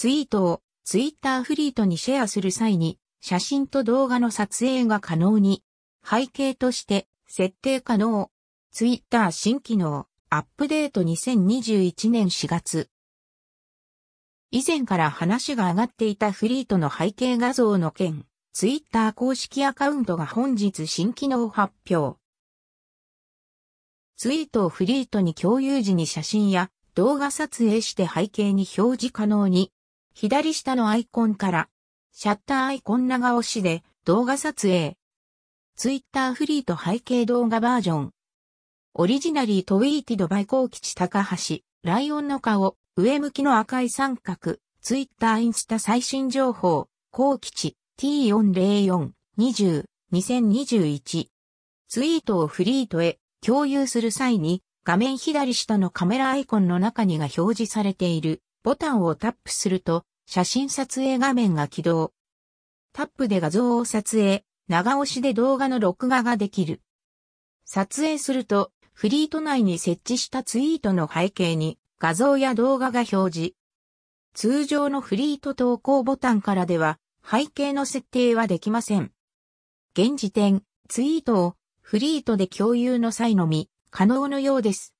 ツイートをツイッターフリートにシェアする際に写真と動画の撮影が可能に、背景として設定可能。ツイッター新機能アップデート2021年4月。以前から話が上がっていたフリートの背景画像の件、ツイッター公式アカウントが本日新機能を発表。ツイートをフリートに共有時に写真や動画撮影して背景に表示可能に、左下のアイコンから、シャッターアイコン長押しで動画撮影。ツイッターフリート背景動画バージョン。オリジナリートイーティドバイコウキチ高橋、ライオンの顔、上向きの赤い三角、ツイッターインスタ最新情報、コウキチ T404-20-2021。ツイートをフリートへ共有する際に、画面左下のカメラアイコンの中にが表示されているボタンをタップすると、写真撮影画面が起動。タップで画像を撮影、長押しで動画の録画ができる。撮影すると、フリート内に設置したツイートの背景に画像や動画が表示。通常のフリート投稿ボタンからでは背景の設定はできません。現時点、ツイートをフリートで共有の際のみ可能のようです。